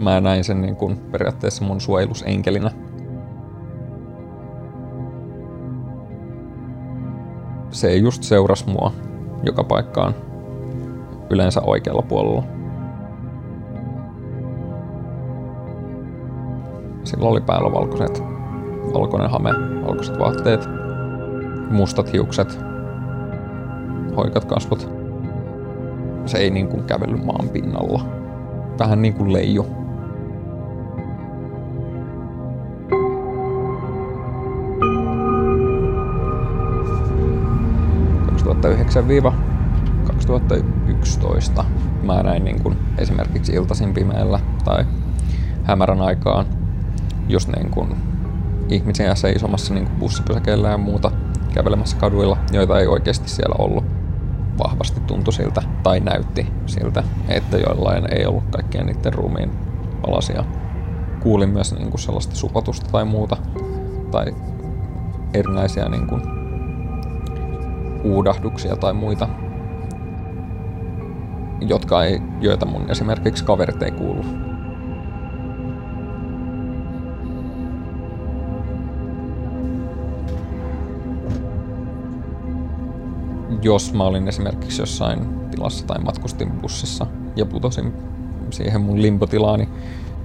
mä näin sen niin kuin periaatteessa mun suojelusenkelinä. Se just seurasi mua joka paikkaan, yleensä oikealla puolella. Sillä oli päällä valkoinen hame, valkoiset vaatteet, mustat hiukset, hoikat kasvot. Se ei niin kuin kävellyt maan pinnalla. Vähän niin kuin leiju. Mä näin niin kuin esimerkiksi iltaisin pimeällä tai hämärän aikaan, jos niin kuin ihmisiä seisomassa niin kuin bussipysäkeillä ja muuta kävelemässä kaduilla, joita ei oikeasti siellä ollut. Vahvasti tuntui siltä tai näytti siltä, että joillain ei ollut kaikkien niiden ruumiin palasia. Kuulin myös niin kuin sellaista supotusta tai muuta tai erinäisiä niin kuin uudahduksia tai muita, joita mun esimerkiksi kaverit ei kuulu. Jos mä olin esimerkiksi jossain tilassa tai matkustin bussissa ja putosin siihen mun limpotilaani,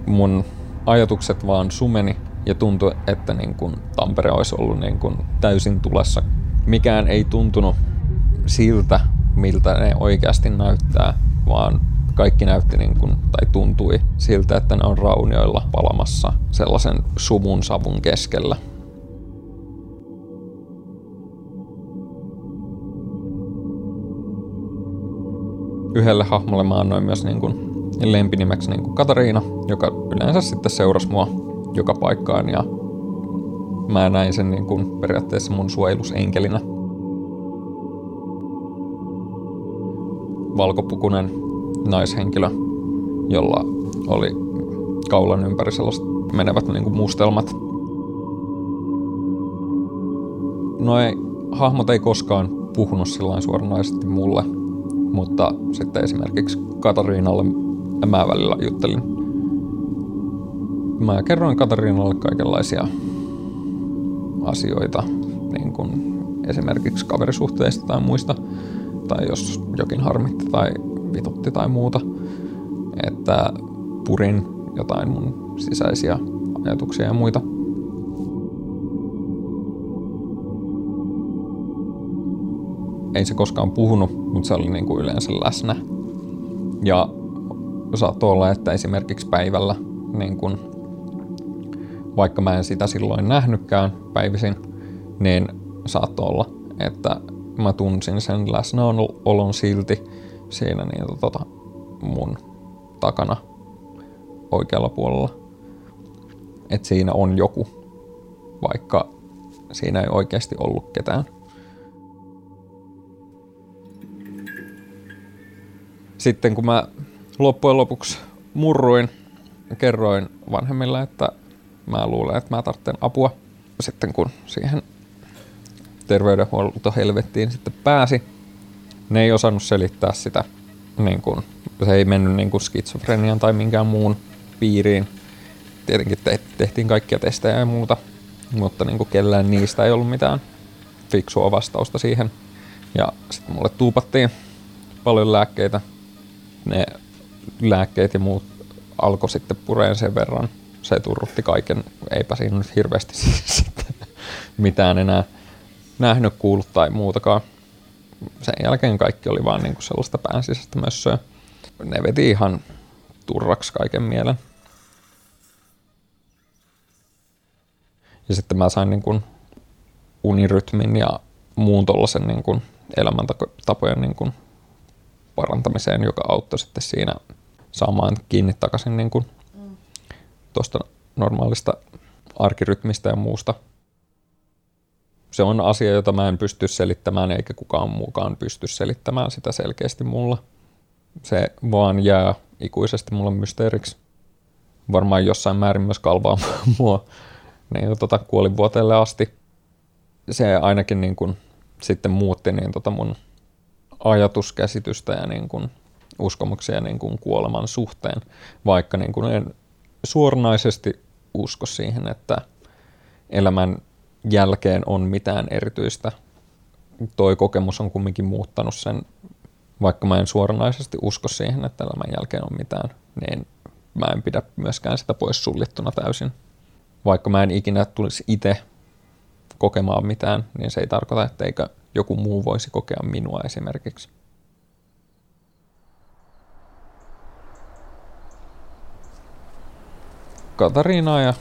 mun ajatukset vaan sumeni ja tuntui, että niin kun Tampere olisi ollut niin kun täysin tulessa. Mikään ei tuntunut siltä, miltä ne oikeasti näyttää, vaan kaikki näytti niin kuin, tai tuntui siltä, että ne on raunioilla palamassa sellaisen suvun savun keskellä. Yhdelle hahmolle mä annoin myös niin kuin lempinimeksi niin kuin Katariina, joka yleensä sitten seurasi mua joka paikkaan ja mä näin sen niin kuin periaatteessa mun suojelusenkelinä. Valkopukunen naishenkilö, jolla oli kaulan ympäri sellaiset menevät niin kuin mustelmat. Noi hahmot ei koskaan puhunut sillain suoranaisesti mulle, mutta sitten esimerkiksi Katariinalle mä välillä juttelin. Mä kerroin Katariinalle kaikenlaisia asioita, niin kuin esimerkiksi kaverisuhteista tai muista, tai jos jokin harmitti tai vitutti tai muuta, että purin jotain mun sisäisiä ajatuksia ja muita. Ei se koskaan puhunut, mutta se oli niin kuin yleensä läsnä. Ja saattoi olla, että esimerkiksi päivällä, niin kuin, vaikka mä en sitä silloin nähnytkään päivisin, niin saattoi olla, että mä tunsin sen läsnäolon silti siinä niin, mun takana oikealla puolella. Että siinä on joku, vaikka siinä ei oikeasti ollut ketään. Sitten kun mä loppujen lopuksi murruin, kerroin vanhemmille, että mä luulen, että mä tarvitsen apua. Sitten kun siihen terveydenhuoltohelvettiin sitten pääsi, ne ei osannut selittää sitä. Niin kun, se ei mennyt niin kun skitsofrenian tai minkään muun piiriin. Tietenkin tehtiin kaikkia testejä ja muuta, mutta niin kun kellään niistä ei ollut mitään fiksua vastausta siihen. Ja sitten mulle tuupattiin paljon lääkkeitä. Ne lääkkeet ja muut alkoi sitten pureen sen verran. Se turrutti kaiken, eipä siinä nyt hirveästi mitään enää nähnyt, kuullut tai muutakaan. Sen jälkeen kaikki oli vaan niinku sellaista päänsisäistä mössöä. Ne veti ihan turraksi kaiken mielen. Ja sitten mä sain niinku unirytmin ja muun tollasen niinku elämäntapojen niinku parantamiseen, joka auttoi sitten siinä saamaan kiinni takaisin niinku tuosta normaalista arkirytmistä ja muusta. Se on asia, jota mä en pysty selittämään, eikä kukaan muukaan pysty selittämään sitä selkeästi mulla. Se vaan jää ikuisesti mulle mysteeriksi. Varmaan jossain määrin myös kalvaamaan mua niin, kuolinvuoteelle asti. Se ainakin niin kun, sitten muutti niin, mun ajatuskäsitystä ja niin kun, uskomuksia niin kun, kuoleman suhteen, vaikka niin kun, en suoranaisesti usko siihen, että elämän jälkeen on mitään erityistä. Toi kokemus on kumminkin muuttanut sen, vaikka mä en suoranaisesti usko siihen, että elämän jälkeen on mitään, niin mä en pidä myöskään sitä pois suljettuna täysin. Vaikka mä en ikinä tulisi itse kokemaan mitään, niin se ei tarkoita, etteikö joku muu voisi kokea minua esimerkiksi. Katariinaa ja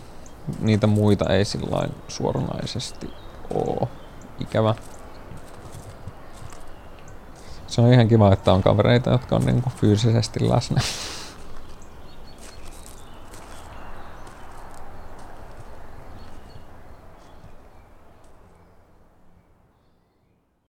niitä muita ei sillain suoranaisesti oo ikävä. Se on ihan kiva, että on kavereita, jotka on niinku fyysisesti läsnä.